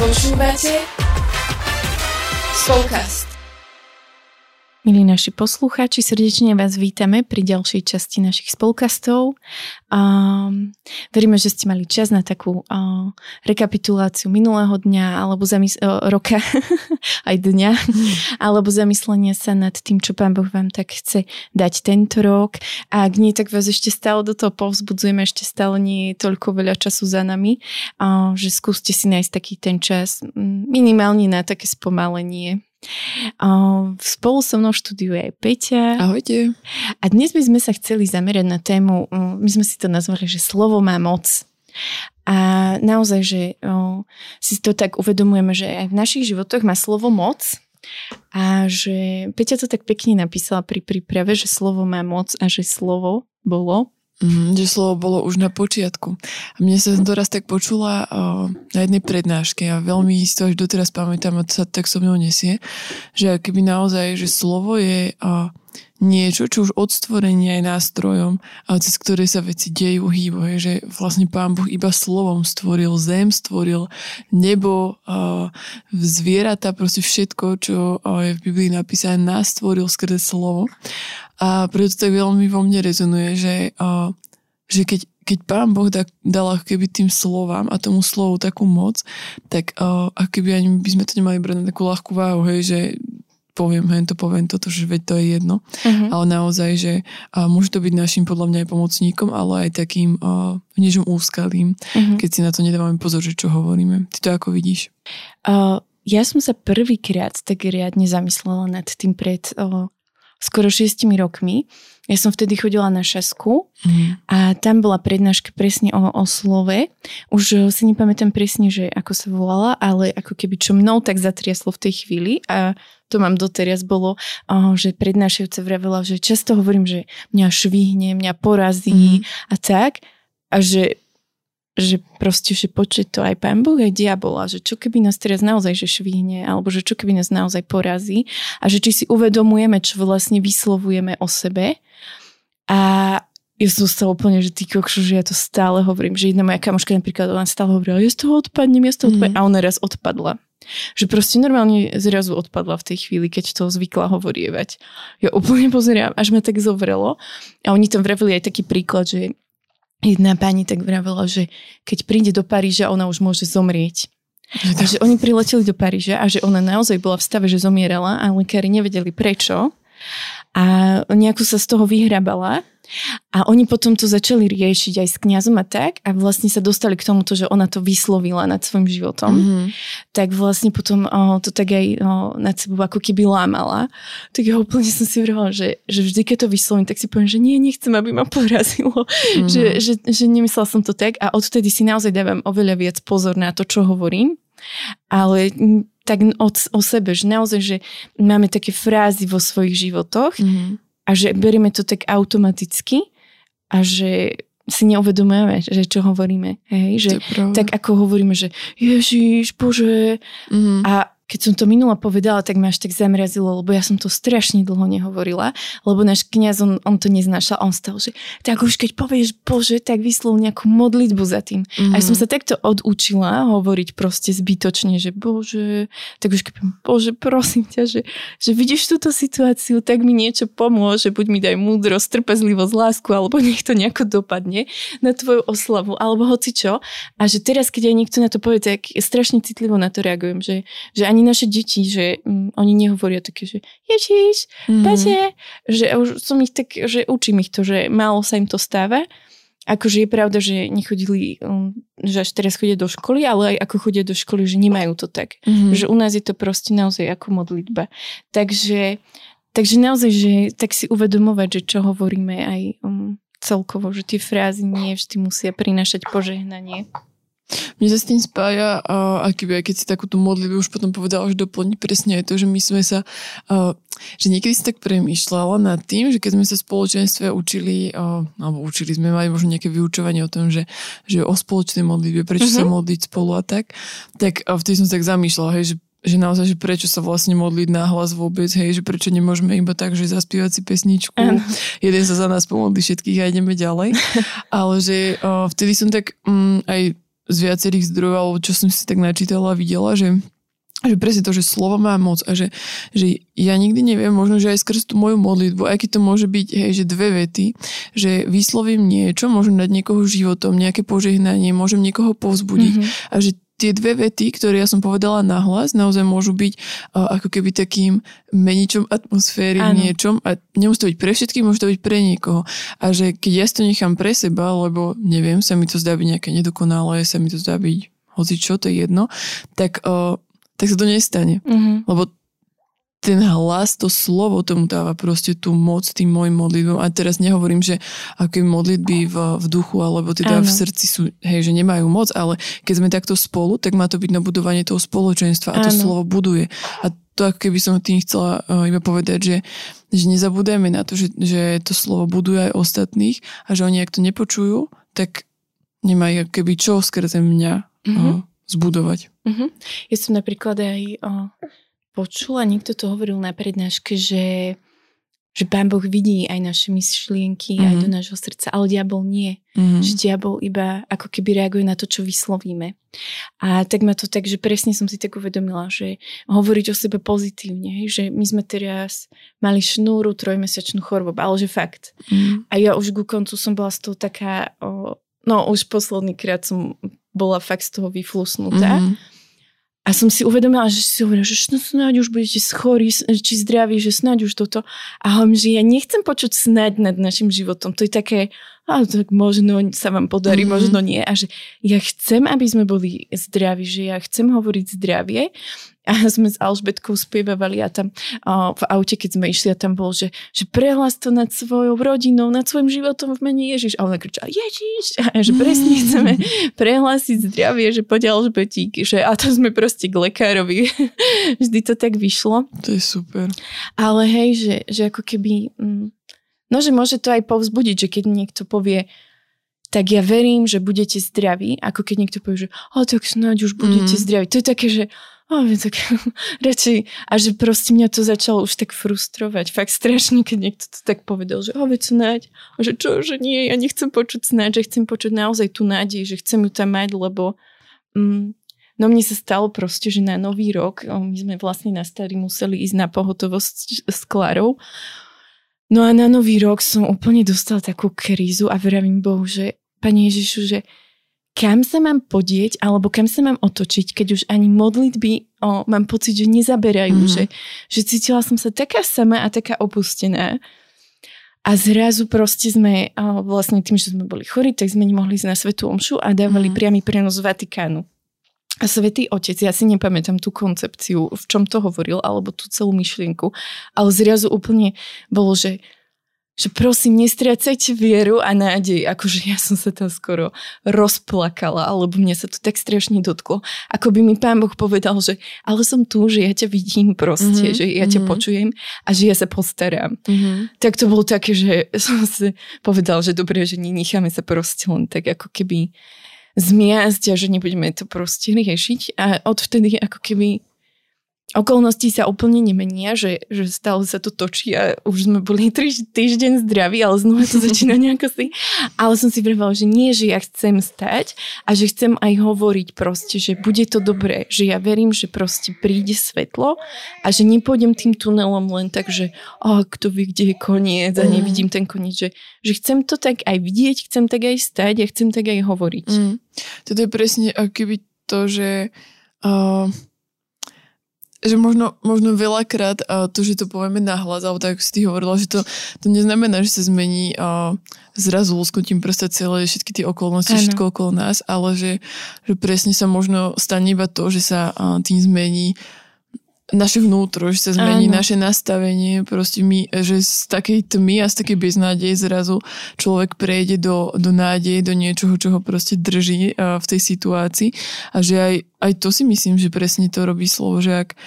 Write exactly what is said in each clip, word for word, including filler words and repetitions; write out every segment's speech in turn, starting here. Počúvate spolkast. Milí naši poslucháči, srdečne vás vítame pri ďalšej časti našich spolkastov. Um, veríme, že ste mali čas na takú uh, rekapituláciu minulého dňa alebo zamys- uh, roka, aj dňa, alebo zamyslenie sa nad tým, čo Pán Boh vám tak chce dať tento rok. A ak nie, tak vás ešte stále do toho povzbudzujeme, ešte stále nie je toľko veľa času za nami, uh, že skúste si nájsť taký ten čas minimálne na také spomalenie. Spolu so mnou štúdiu je aj Peťa. Ahojte. A dnes by sme sa chceli zamerať na tému, my sme si to nazvali, že slovo má moc. A naozaj, že si to tak uvedomujeme, že aj v našich životoch má slovo moc. A že Peťa to tak pekne napísala pri príprave, že slovo má moc a že slovo bolo. Mm, že slovo bolo už na počiatku. A mne sa doraz tak počula o, na jednej prednáške a veľmi si to až doteraz pamätám a to sa tak so mnou nesie, že keby naozaj, že slovo je o, niečo, čo už od stvorenia je nástrojom, a cez ktoré sa veci dejú, hýbajú, že vlastne Pán Boh iba slovom stvoril zem, stvoril nebo, o, zvieratá, proste všetko, čo o, je v Biblii napísané, nás stvoril skrze slovo. A preto tak veľmi vo mne rezonuje, že, uh, že keď, keď Pán Boh da, dal keby tým slovám a tomu slovu takú moc, tak uh, a keby ani by sme to nemali brať na takú ľahkú váhu, hej, že poviem hen to, poviem toto, že veď to je jedno. Uh-huh. Ale naozaj, že uh, môže to byť našim podľa mňa aj pomocníkom, ale aj takým uh, nežom úskalým, uh-huh. keď si na to nedávame pozor, že čo hovoríme. Ty to ako vidíš? Uh, ja som sa prvýkrát tak riadne zamyslela nad tým pred... Uh... skoro šiestimi rokmi. Ja som vtedy chodila na Šasku mm. a tam bola prednáška presne o, o slove. Už si nepamätám presne, že ako sa volala, ale ako keby čo mnou tak zatriaslo v tej chvíli a to mám doteraz bolo, že prednášajúca vravela, že často hovorím, že mňa švihne, mňa porazí mm. a tak. A že že proste, že počuje to aj Pán Boh, aj diabol, a že čo keby nás teraz naozaj že švihne, alebo že čo keby nás naozaj porazí a že či si uvedomujeme, čo vlastne vyslovujeme o sebe. A ja som stala úplne, že ty kokšo, že ja to stále hovorím, že jedna moja kamoška napríklad ona stále hovorila, ja z toho odpadnem, ja z toho odpadnem mm. a ona raz odpadla. Že proste normálne zrazu odpadla v tej chvíli, keď to zvykla hovorievať. Ja úplne pozerám, až ma tak zovrelo. A oni tam vravili aj taký príklad, že jedna pani tak vravela, že keď príde do Paríža, ona už môže zomrieť. A že oni prileteli do Paríža a že ona naozaj bola v stave, že zomierala a lekári nevedeli prečo. A nejako sa z toho vyhrabala. A oni potom to začali riešiť aj s kňazom a tak a vlastne sa dostali k tomuto, že ona to vyslovila nad svojim životom. Mm-hmm. Tak vlastne potom o, to tak aj o, nad sebou ako keby lámala. Tak ja úplne som si vrhala, že, že vždy keď to vyslovím, tak si poviem, že nie, nechcem, aby ma porazilo. Mm-hmm. Že, že, že nemyslela som to tak a odtedy si naozaj dávam oveľa viac pozor na to, čo hovorím. Ale tak od, o sebe, že naozaj, že máme také frázy vo svojich životoch, mm-hmm. a že berieme to tak automaticky a že si neuvedomujeme, že čo hovoríme. Hej? Že tak ako hovoríme, že Ježiš, Bože. Mm. A keď som to minula povedala, tak ma až tak zamrazilo, lebo ja som to strašne dlho nehovorila, lebo náš kňaz, on, on to neznášal. On stal, že tak už keď povieš Bože, tak vyslov nejakú modlitbu za tým. Mm. A ja som sa takto odučila hovoriť proste zbytočne, že Bože, tak už keď poviem, Bože, prosím ťa, že, že vidíš túto situáciu, tak mi niečo pomôže, buď mi daj múdrosť, trpezlivosť, lásku, alebo nech to nejako dopadne na tvoju oslavu, alebo hocičo. A že teraz, keď aj niekto na to povie, tak strašne citlivo na to reagujem, že, že ani naše deti, že um, oni nehovoria také, že Ježiš, Pate, mm. že už som ich tak, že učím ich to, že málo sa im to stáva. Akože je pravda, že nechodili, um, že až teraz chodia do školy, ale aj ako chodia do školy, že nemajú to tak. Mm. Že u nás je to proste naozaj ako modlitba. Takže, takže naozaj, že tak si uvedomovať, že čo hovoríme aj um, celkovo, že tie frázy nie vždy musia prinášať požehnanie. Mne sa s tým spája, uh, akýby, keď si takúto modlitbu už potom povedala, že doplní presne aj to, že my sme sa, uh, že niekedy si tak premýšľala nad tým, že keď sme sa v spoločenstve učili, uh, alebo učili sme, mali možno nejaké vyučovanie o tom, že, že o spoločnej modlitbe, prečo mm-hmm. sa modliť spolu a tak, tak uh, vtedy som sa tak zamýšľala, hej, že že naozaj, že prečo sa vlastne modliť nahlas vôbec, hej, že prečo nemôžeme iba tak, že zaspievať si pesničku, ano. Jeden sa za nás pomodlí všetkých a ideme ďalej. Ale že o, vtedy som tak mm, aj z viacerých zdrojov, čo som si tak načítala a videla, že, že presne to, že slovo má moc a že, že ja nikdy neviem, možno, že aj skrz tú moju modlitbu, aj keď to môže byť, hej, že dve vety, že vyslovím niečo, môžem dať niekoho životom, nejaké požehnanie, môžem niekoho povzbudiť mm-hmm. a že tie dve vety, ktoré ja som povedala nahlas, naozaj môžu byť uh, ako keby takým meničom atmosféry v niečom a nemusí to byť pre všetkých, môže to byť pre niekoho. A že keď ja to nechám pre seba, lebo neviem, sa mi to zdá byť nejaké nedokonalé, sa mi to zdá byť hocičo, to je jedno, tak, uh, tak sa to nestane. Mm-hmm. Lebo ten hlas, to slovo tomu dáva proste tú moc tým mojim modlitbám. A teraz nehovorím, že aké modlitby v, v duchu, alebo teda ano. v srdci sú, hej, že nemajú moc, ale keď sme takto spolu, tak má to byť na budovanie toho spoločenstva a to ano. slovo buduje. A to, ako keby som tým chcela uh, iba povedať, že, že nezabúdajme na to, že, že to slovo buduje aj ostatných a že oni, ak to nepočujú, tak nemajú keby čo skrze mňa mm-hmm. uh, zbudovať. Mm-hmm. Ja som napríklad aj... Uh... počula, niekto to hovoril na prednáške, že, že Pán Boh vidí aj naše myšlienky, mm-hmm. aj do nášho srdca, ale diabol nie. Mm-hmm. Že diabol iba ako keby reaguje na to, čo vyslovíme. A tak ma to tak, že presne som si tak uvedomila, že hovoriť o sebe pozitívne, že my sme teraz mali šnúru, trojmesačnú chorobu, ale že fakt. Mm-hmm. A ja už ku koncu som bola z toho taká, no už posledný krát som bola fakt z toho vyflusnutá. Mm-hmm. A som si uvedomila, že si hovorila, že snáď už budete schorí, či zdraví, že snáď už toto. A hovorím, že ja nechcem počuť snáď nad našim životom. To je také, a tak možno sa vám podarí, mm-hmm. možno nie. A že ja chcem, aby sme boli zdraví, že ja chcem hovoriť zdravie. A sme s Alžbetkou spievavali a tam o, v aute, keď sme išli, a tam bolo, že, že prehlás to nad svojou rodinou, nad svojim životom v mene Ježiš. A ona kričala, Ježiš! A že presne chceme prehlásiť zdravie, že poď Alžbetík. Že, a to sme proste k lekárovi. Vždy to tak vyšlo. To je super. Ale hej, že, že ako keby... No, že môže to aj povzbudiť, že keď niekto povie... tak ja verím, že budete zdraví, ako keď niekto povie, že o, tak snáď už budete mm. zdraví. To je také, že o, tak radšej, a že proste mňa to začalo už tak frustrovať. Fakt strašne, keď niekto to tak povedal, že o, veď snáď, a že čo, že nie, ja nechcem počuť snáď, že chcem počuť naozaj tú nádej, že chcem ju tam mať, lebo mm, no mne sa stalo proste, že na nový rok, my sme vlastne na starý museli ísť na pohotovosť s Klárou. No a na nový rok som úplne dostala takú krízu a vravím Bohu, že Pane Ježišu, že kam sa mám podieť, alebo kam sa mám otočiť, keď už ani modlitby o, mám pocit, že nezaberajú, mm. že, že cítila som sa taká sama a taká opustená. A zrazu proste sme, o, vlastne tým, že sme boli chorí, tak sme nemohli ísť na Svätú omšu a dávali mm. priamy prenos z Vatikánu. A Svätý Otec, ja si nepamätám tú koncepciu, v čom to hovoril, alebo tú celú myšlienku, ale zrazu úplne bolo, že, že prosím, nestrácajte vieru a nádej. Akože ja som sa tam skoro rozplakala, alebo mňa sa to tak strašne dotklo. Ako by mi Pán Boh povedal, že ale som tu, že ja ťa vidím proste, mm-hmm. že ja ťa mm-hmm. počujem a že ja sa postaram. Mm-hmm. Tak to bolo také, že som si povedal, že dobre, že nenecháme sa proste len tak ako keby... zmiasť a že nebudeme to proste riešiť a odvtedy ako keby okolnosti sa úplne nemenia, že, že stále sa to točí a už sme boli týždeň zdraví, ale znova to začína nejako si. Ale som si vravala, že nie, že ja chcem stať a že chcem aj hovoriť proste, že bude to dobré, že ja verím, že proste príde svetlo a že nepôjdem tým tunelom len tak, že oh, kto vie, kde je koniec a nevidím ten koniec, že, že chcem to tak aj vidieť, chcem tak aj stať a chcem tak aj hovoriť. Mm. Toto je presne akýby to, že uh... že možno, možno veľakrát to, že to povieme nahlas, alebo tak, ako si ty hovorila, že to, to neznamená, že sa zmení a zrazu lusknutím prsta celé, všetky tie okolnosti, ano. Všetko okolo nás, ale že, že presne sa možno stane iba to, že sa tým zmení naše vnútro, že sa zmení ano. Naše nastavenie, proste my, že z takej tmy a z takej beznádeje zrazu človek prejde do, do nádeje, do niečoho, čo ho proste drží uh, v tej situácii a že aj, aj to si myslím, že presne to robí slovo, že ak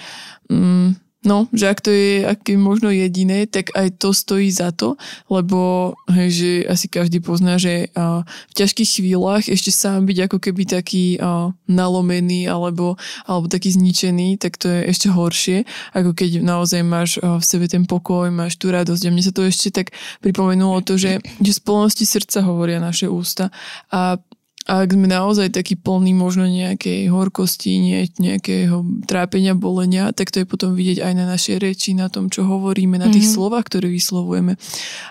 um, no, že ak to je ak je možno jediné, tak aj to stojí za to, lebo hej, že asi každý pozná, že uh, v ťažkých chvíľach ešte sám byť ako keby taký uh, nalomený alebo, alebo taký zničený, tak to je ešte horšie, ako keď naozaj máš uh, v sebe ten pokoj, máš tú radosť. A mne sa to ešte tak pripomenulo to, že, že z plnosti srdca hovoria naše ústa a A ak sme naozaj takí plní možno nejakej horkosti, nejakého trápenia, bolenia, tak to je potom vidieť aj na našej reči, na tom, čo hovoríme, na tých mm-hmm. slovách, ktoré vyslovujeme.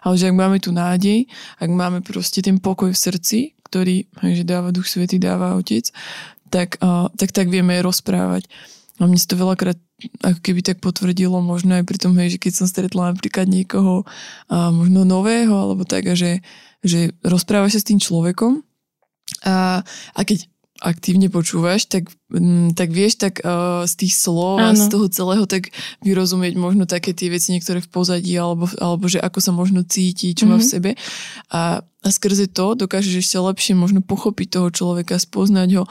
Ale že ak máme tu nádej, ak máme proste ten pokoj v srdci, ktorý že dáva Duch Svätý, dáva Otec, tak, tak tak vieme rozprávať. A mne si to veľakrát ako keby tak potvrdilo, možno aj pri tom, hej, že keď som stretla napríklad niekoho možno nového, alebo tak, že, že rozpráva sa s tým človekom, A, a keď aktívne počúvaš, tak, tak vieš tak uh, z tých slov a z toho celého tak vyrozumieť možno také tie veci niektoré v pozadí, alebo, alebo že ako sa možno cíti, čo mm-hmm. má v sebe. A, a skrze to dokážeš ešte lepšie možno pochopiť toho človeka, spoznať ho.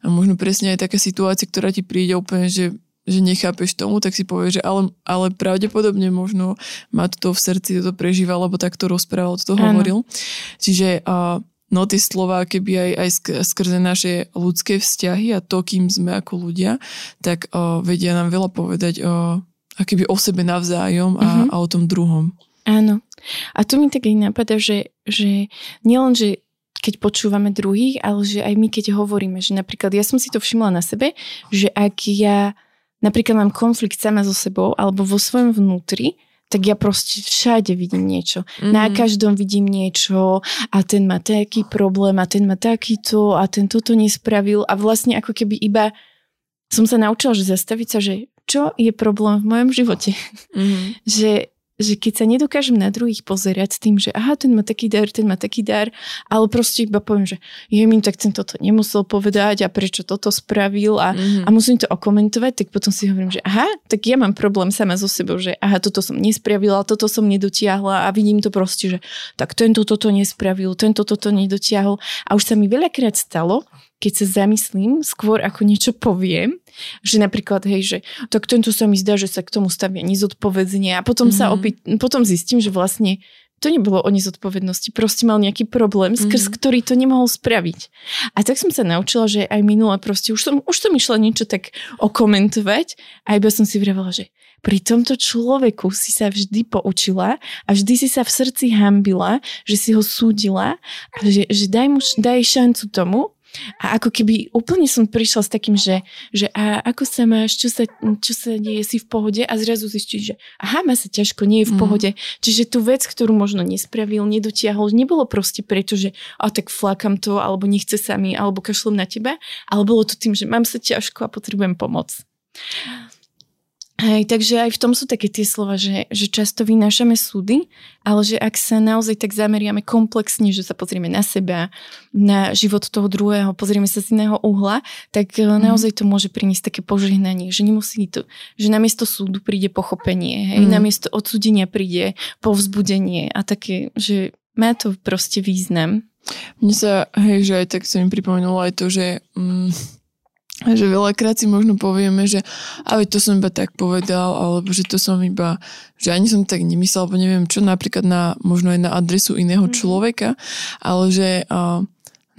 A možno presne aj taká situácia, ktorá ti príde úplne, že že nechápeš tomu, tak si povieš, že ale, ale pravdepodobne možno má to v srdci, toto prežíva, alebo takto rozprával, toto ano. hovoril. Čiže uh, no tie slová, keby aj, aj skrze naše ľudské vzťahy a to, kým sme ako ľudia, tak o, vedia nám veľa povedať o, akoby o sebe navzájom a, mm-hmm. a o tom druhom. Áno. A tu mi tak aj napadá, že, že nielen, že keď počúvame druhých, ale že aj my, keď hovoríme, že napríklad, ja som si to všimla na sebe, že ak ja napríklad mám konflikt sama so sebou alebo vo svojom vnútri, tak ja proste všade vidím niečo. Mm-hmm. Na každom vidím niečo a ten má taký problém a ten má takýto a ten toto nespravil a vlastne ako keby iba som sa naučila, že zastaviť sa, že čo je problém v mojom živote. Mm-hmm. že, že keď sa nedokážem na druhých pozerať s tým, že aha, ten má taký dar, ten má taký dar, ale proste iba poviem, že je mi tak ten toto nemusel povedať a prečo toto spravil a, mm-hmm. a musím to okomentovať, tak potom si hovorím, že aha, tak ja mám problém sama so sebou, že aha, toto som nespravila, toto som nedotiahla a vidím to proste, že tak tento toto nespravil, tento toto nedotiahol a už sa mi veľakrát stalo, keď sa zamyslím, skôr ako niečo poviem, že napríklad, hej, že tak tento sa mi zdá, že sa k tomu stavia nezodpovedne a potom mm-hmm. sa opi- potom zistím, že vlastne to nebolo o nezodpovednosti, proste mal nejaký problém, mm-hmm. skrz ktorý to nemohol spraviť. A tak som sa naučila, že aj minule proste, už som, už som išla niečo tak okomentovať a iba som si vravala, že pri tomto človeku si sa vždy poučila a vždy si sa v srdci hambila, že si ho súdila a že, že daj mu, daj šancu tomu. A ako keby úplne som prišla s takým, že, že a ako sa máš, čo sa, čo sa deje, si v pohode a zrazu zistíš, že aha, má sa ťažko, nie je v pohode. Mm. Čiže tú vec, ktorú možno nespravil, nedotiahol, nebolo proste preto, že a tak flákam to, alebo nechce sa mi, alebo kašlem na teba, ale bolo to tým, že mám sa ťažko a potrebujem pomoc. Hej, takže aj v tom sú také tie slova, že, že často vynášame súdy, ale že ak sa naozaj tak zameriame komplexne, že sa pozrieme na seba, na život toho druhého, pozrieme sa z iného uhla, tak mm. naozaj to môže priniesť také požehnanie, že nemusí to, že namiesto súdu príde pochopenie, hej, mm. namiesto odsúdenia príde povzbudenie a také, že má to proste význam. Mne sa, hej, že aj tak sa mi pripomenulo aj to, že... Mm, že veľakrát si možno povieme, že ale to som iba tak povedal, alebo že to som iba, že ani som tak nemyslel, alebo neviem čo, napríklad na, možno aj na adresu iného človeka, ale že uh,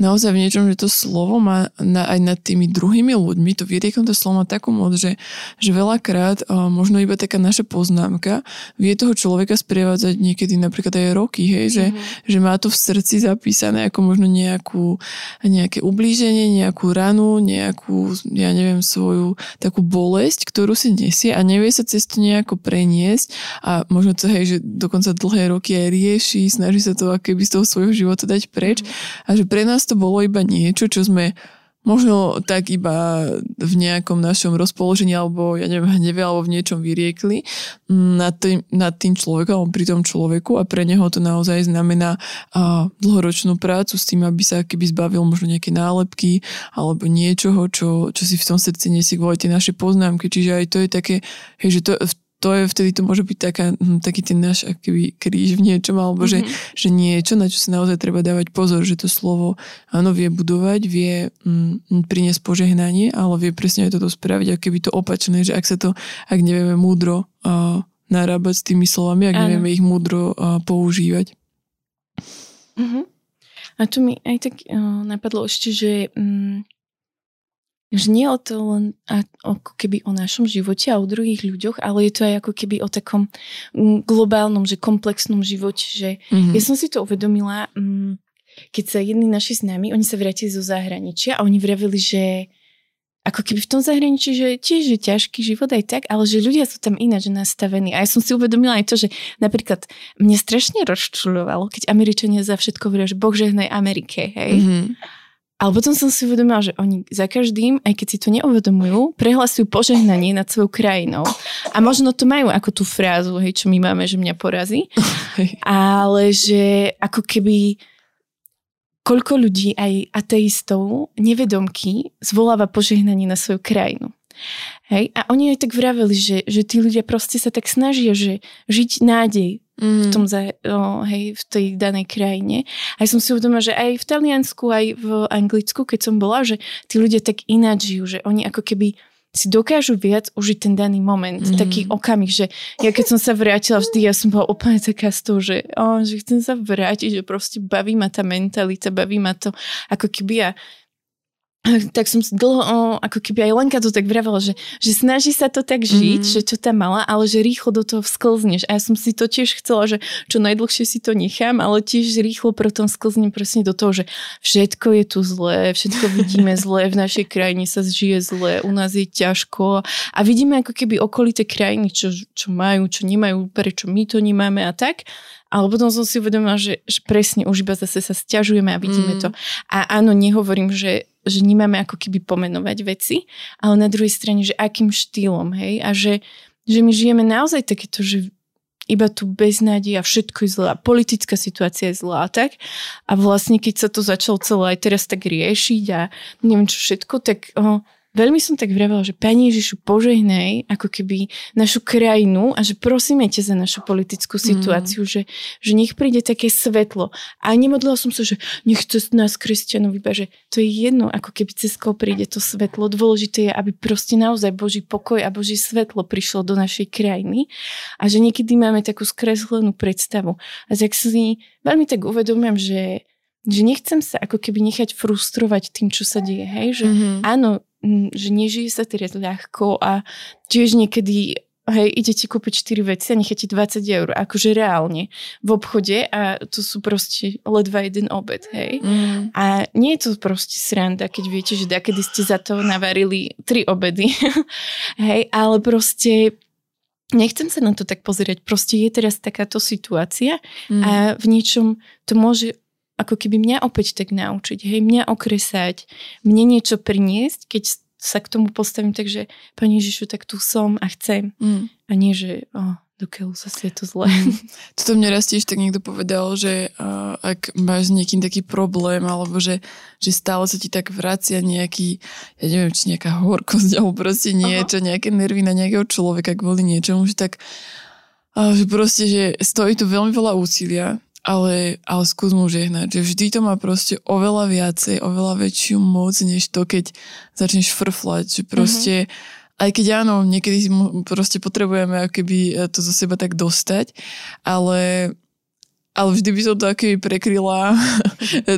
naozaj v niečom, že to slovo má na, aj nad tými druhými ľuďmi, to výriekom to slovo má takú moc, že, že veľakrát uh, možno iba taká naša poznámka vie toho človeka sprevádzať niekedy napríklad aj roky, hej, že, mm-hmm. že má to v srdci zapísané ako možno nejakú, nejaké ublíženie, nejakú ranu, nejakú ja neviem, svoju takú bolesť, ktorú si nesie a nevie sa cez to nejako preniesť a možno to, hej, že dokonca dlhé roky aj rieši, snaží sa to akoby z toho svojho života dať preč mm-hmm. a že pre nás to bolo iba niečo, čo sme možno tak iba v nejakom našom rozpoložení, alebo ja neviem, hneve, alebo v niečom vyriekli nad tým, nad tým človekom, alebo pri tom človeku a pre neho to naozaj znamená uh, dlhoročnú prácu s tým, aby sa keby zbavil možno nejaké nálepky alebo niečoho, čo, čo si v tom srdci nesie kvôli tie naše poznámky. Čiže aj to je také, hej, že to, to je, vtedy to môže byť taká, taký ten náš akýby kríž v niečom, alebo mm-hmm. že, že niečo, na čo si naozaj treba dávať pozor, že to slovo áno, vie budovať, vie mm, priniesť požehnanie, ale vie presne aj toto spraviť, aké by to opačné, že ak sa to, ak nevieme múdro uh, narábať s tými slovami, ak ano. nevieme ich múdro uh, používať. Uh-huh. A tu mi aj tak uh, napadlo ešte, že um, že nie je to len ako keby o našom živote a o druhých ľuďoch, ale je to aj ako keby o takom globálnom, že komplexnom živote. Že mm-hmm. ja som si to uvedomila, keď sa jedni naši s nami, oni sa vrátili zo zahraničia a oni vravili, že ako keby v tom zahraničí, že tiež je ťažký život aj tak, ale že ľudia sú tam ináč nastavení. A ja som si uvedomila aj to, že napríklad mne strašne rozčuľovalo, keď Američania za všetko vrajú, že Boh žehnaj Amerike, hej. Mm-hmm. Ale potom som si uvedomila, že oni za každým, aj keď si to neuvedomujú, prehlasujú požehnanie nad svojou krajinou. A možno to majú ako tú frázu, hej, čo my máme, že mňa porazí. Ale že ako keby koľko ľudí, aj ateistov, nevedomky, zvoláva požehnanie na svoju krajinu. Hej? A oni aj tak vraveli, že, že tí ľudia proste sa tak snažia, že žiť nádej mm. v tom, oh, hej, v tej danej krajine. A ja som si uvedomila, že aj v Taliansku, aj v Anglicku, keď som bola, že tí ľudia tak ináč žijú, že oni ako keby si dokážu viac užiť ten daný moment, mm. taký okamih, že ja keď som sa vrátila vždy, ja som bola úplne taká z toho, že, oh, že chcem sa vrátiť, že proste baví ma tá mentalita, baví ma to, ako keby ja tak som dlho, ako keby aj Lenka to tak vravala, že, že snaží sa to tak žiť, mm. že čo tam mala, ale že rýchlo do toho vsklzneš. A ja som si to tiež chcela, že čo najdlhšie si to nechám, ale tiež rýchlo pro tom vsklznem presne do toho, že všetko je tu zlé, všetko vidíme zlé, v našej krajine sa žije zlé, u nás je ťažko a vidíme ako keby okolité krajiny, čo, čo majú, čo nemajú, prečo my to nemáme a tak. Ale potom som si uvedomila, že, že presne už iba zase sa sťažujeme a vidíme mm. to. A áno, nehovorím, že že nemáme ako keby pomenovať veci, ale na druhej strane, že akým štýlom, hej, a že, že my žijeme naozaj takéto, že iba tu beznádej a všetko je zlá, politická situácia je zlá, tak, a vlastne keď sa to začalo celé aj teraz tak riešiť a neviem čo všetko, tak oh, veľmi som tak vravala, že Pani Ježišu, požehnaj ako keby našu krajinu a že prosíme ťa za našu politickú situáciu, mm. že, že nech príde také svetlo. A nemodlila som sa, že nech cez nás kresťanov iba, že to je jedno, ako keby cez koho príde to svetlo. Dôležité je, aby proste naozaj Boží pokoj a Boží svetlo prišlo do našej krajiny a že niekedy máme takú skreslenú predstavu. A tak si veľmi tak uvedomujem, že, že nechcem sa ako keby nechať frustrovať tým, čo sa deje. Hej? Že mm-hmm. áno, že nežije sa teraz ľahko a tiež niekedy, hej, idete kúpiť štyri veci a necháte dvadsať eur, akože reálne v obchode a to sú proste ledva jeden obed, hej. Mm. A nie je to proste sranda, keď viete, že dakedy ste za to navarili tri obedy, hej, ale proste nechcem sa na to tak pozerať, proste je teraz takáto situácia mm. a v niečom to môže ako keby mňa opäť tak naučiť, hej, mňa okresať, mne niečo priniesť, keď sa k tomu postavím, takže Pani Ježišu, tak tu som a chcem. Mm. A nie, že oh, dokiaľ zase je to zlé. Toto mne raz tiež tak niekto povedal, že uh, ak máš s niekým taký problém, alebo že, že stále sa ti tak vracia nejaký, ja neviem, či nejaká horkosť, alebo proste niečo, nejaké nervy na nejakého človeka kvôli niečomu, že tak uh, že proste, že stojí tu veľmi veľa úsilia, ale, ale skús mu žehnať, že vždy to má proste oveľa viacej, oveľa väčšiu moc, než to, keď začneš frflať, že proste, mm-hmm. aj keď áno, niekedy proste potrebujeme akoby to zo seba tak dostať, ale, ale vždy by som to akoby prekryla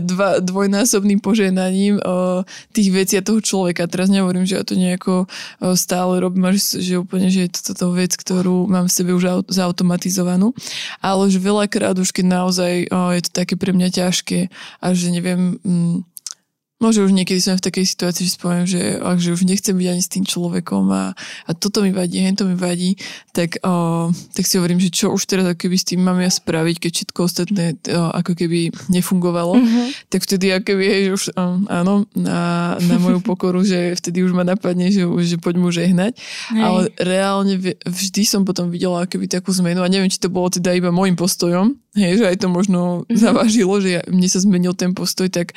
dva, dvojnásobným požehnaním o, tých vecí a toho človeka. Teraz nehovorím, že ja to nejako o, stále robím, že, že úplne, že je to toto vec, ktorú mám v sebe už zautomatizovanú, ale že veľakrát už keď naozaj o, je to také pre mňa ťažké a že neviem, m, možno už niekedy som v takej situácii, že spomiem, že, ak, že už nechcem byť ani s tým človekom a, a toto mi vadí, hento mi vadí, tak, o, tak si hovorím, že čo už teraz ako keby s tým mám ja spraviť, keď všetko ostatné o, ako keby nefungovalo, uh-huh. tak vtedy ako keby, hej, že už o, áno, na, na moju pokoru, že vtedy už ma napadne, že, že poď mu žehnať, hej. Ale reálne vždy som potom videla ako keby takú zmenu a neviem, či to bolo teda iba môjim postojom, hej, že aj to možno uh-huh. zavážilo, že ja, mne sa zmenil ten postoj, tak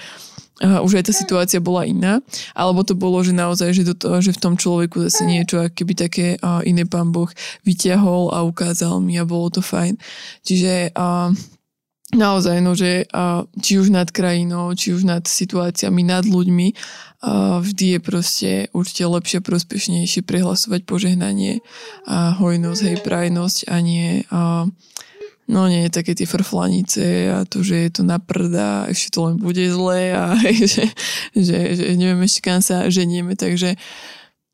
Uh, už aj tá situácia bola iná, alebo to bolo, že naozaj, že, do toho, že v tom človeku zase niečo, akoby také uh, iné Pán Boh vyťahol a ukázal mi a bolo to fajn. Čiže uh, naozaj, no, že uh, či už nad krajinou, či už nad situáciami, nad ľuďmi, uh, vždy je proste určite lepšie, prospešnejšie prehlasovať požehnanie a hojnosť, hej, prajnosť a nie... Uh, No nie, také tie frflanice a to, že je to na prda, ešte to len bude zlé a že, že, že nevieme ešte kam sa ženieme, takže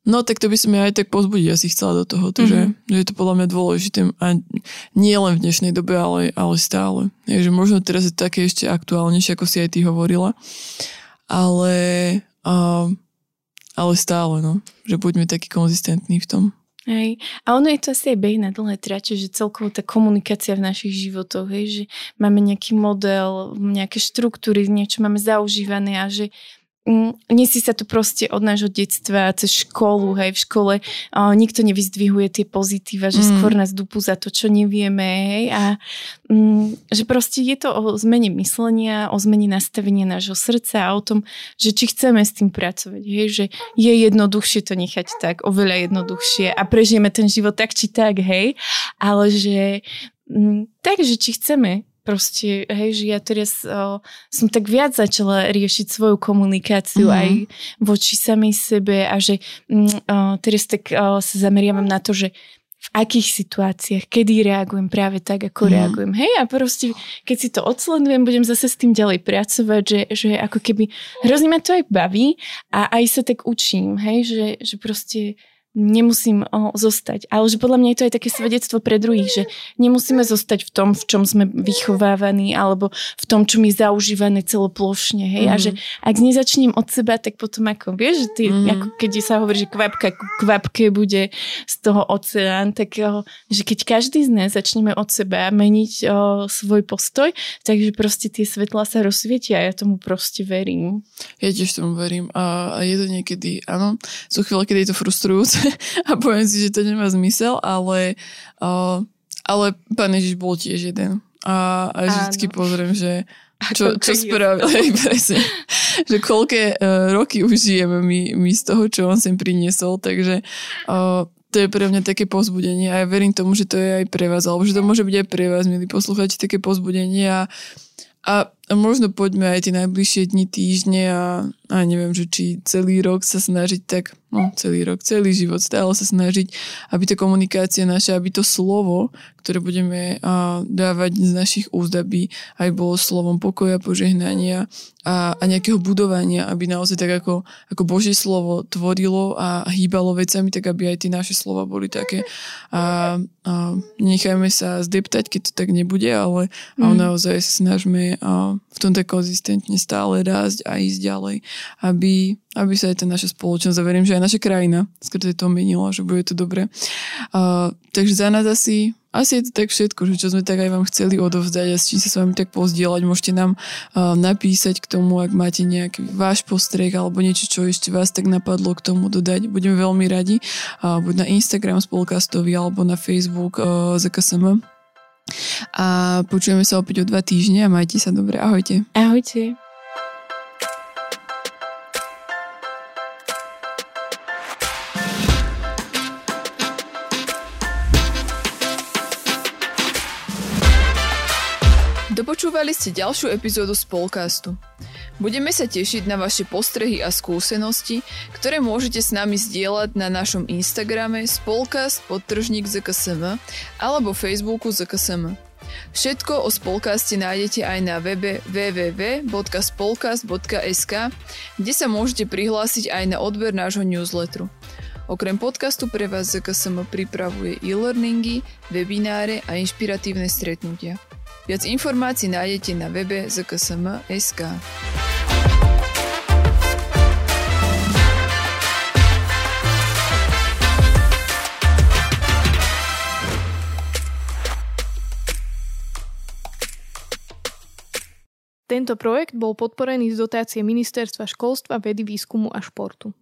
No tak to by som ja aj tak povzbudiť asi chcela do toho, takže mm-hmm. je to podľa mňa dôležité a nie len v dnešnej dobe, ale, ale stále. Takže možno teraz je také ešte aktuálnejšie, ako si aj ty hovorila, ale, uh, ale stále, no. Že buďme takí konzistentní v tom. Hej. A ono je to asi aj beh na dlhé trate, že celkovo tá komunikácia v našich životoch, hej, že máme nejaký model, nejaké štruktúry, niečo máme zaužívané a že nesie sa to proste od nášho detstva cez školu, hej, v škole o, nikto nevyzdvihuje tie pozitíva, že mm. skôr nás dupú za to, čo nevieme, hej, a mm, že proste je to o zmene myslenia, o zmene nastavenia nášho srdca a o tom, že či chceme s tým pracovať, hej, že je jednoduchšie to nechať tak, oveľa jednoduchšie a prežijeme ten život tak či tak, hej, ale že mm, takže či chceme proste, hej, že ja teraz o, som tak viac začala riešiť svoju komunikáciu mm-hmm. aj voči samej sebe a že mm, o, teraz tak o, sa zameriavam na to, že v akých situáciách, kedy reagujem práve tak, ako mm-hmm. reagujem. Hej, a proste, keď si to odsledujem, budem zase s tým ďalej pracovať, že, že ako keby hrozne ma to aj baví a aj sa tak učím, hej, že, že proste nemusím oh, zostať. Ale že podľa mňa je to aj také svedectvo pre druhých, že nemusíme zostať v tom, v čom sme vychovávaní alebo v tom, čo mi je zaužívané celoplošne. Hej? Mm-hmm. A že ak nezačnem od seba, tak potom ako vieš, že ty, mm-hmm. ako keď sa hovorí, že kvapka kvapke bude z toho oceán, tak oh, že keď každý z nás začneme od seba meniť oh, svoj postoj, takže proste tie svetlá sa rozsvietia a ja tomu proste verím. Ja tiež tomu verím a, a je to niekedy, áno, sú chvíle, kedy je to frustrujúce a poviem si, že to nemá zmysel, ale, uh, ale Pán Ježiš bol tiež jeden. A, a vždycky pozriem, že čo, čo spravil. Že koľké uh, roky už žijeme my, my z toho, čo on sem priniesol. Takže uh, to je pre mňa také povzbudenie a ja verím tomu, že to je aj pre vás, alebo že to môže byť aj pre vás, milí poslucháči, také povzbudenie a, a možno poďme aj tie najbližšie dni, týždne a, a neviem, že či celý rok sa snažiť tak, no celý rok, celý život stále sa snažiť, aby tá komunikácia naša, aby to slovo, ktoré budeme a, dávať z našich úst, aby aj bolo slovom pokoja, požehnania a, a nejakého budovania, aby naozaj tak ako, ako Božie slovo tvorilo a hýbalo vecami, tak aby aj tie naše slova boli také a, a nechajme sa zdeptať, keď to tak nebude, ale, mm. ale naozaj sa snažme a, v tom tak konzistentne stále rásť a ísť ďalej, aby, aby sa aj tá naša spoločnosť, a verím, že aj naša krajina skrze to menila, že bude to dobré. Uh, takže za nás asi, asi je to tak všetko, že čo sme tak aj vám chceli odovzdať a s čím sa s vami tak pozdieľať. Môžete nám uh, napísať k tomu, ak máte nejaký váš postreh alebo niečo, čo ešte vás tak napadlo k tomu dodať. Budeme veľmi radi. Uh, buď na Instagram spolkastový alebo na Facebook uh, zet ká es em. A počujeme sa opäť o dva týždne a majte sa dobre. Ahojte. Ahojte. Dopočúvali ste ďalšiu epizódu Spolkastu. Budeme sa tešiť na vaše postrehy a skúsenosti, ktoré môžete s nami zdieľať na našom Instagrame spolkast podtržnik zet ká es em alebo Facebooku zet ká es em. Všetko o Spolkaste nájdete aj na webe w w w bodka spolkast bodka es ka, kde sa môžete prihlásiť aj na odber nášho newsletteru. Okrem podcastu pre vás zet ká es em pripravuje e-learningy, webináre a inšpiratívne stretnutia. Viac informácií nájdete na webe zet ká es em bodka es ka. Tento projekt bol podporený z dotácie Ministerstva školstva, vedy, výskumu a športu.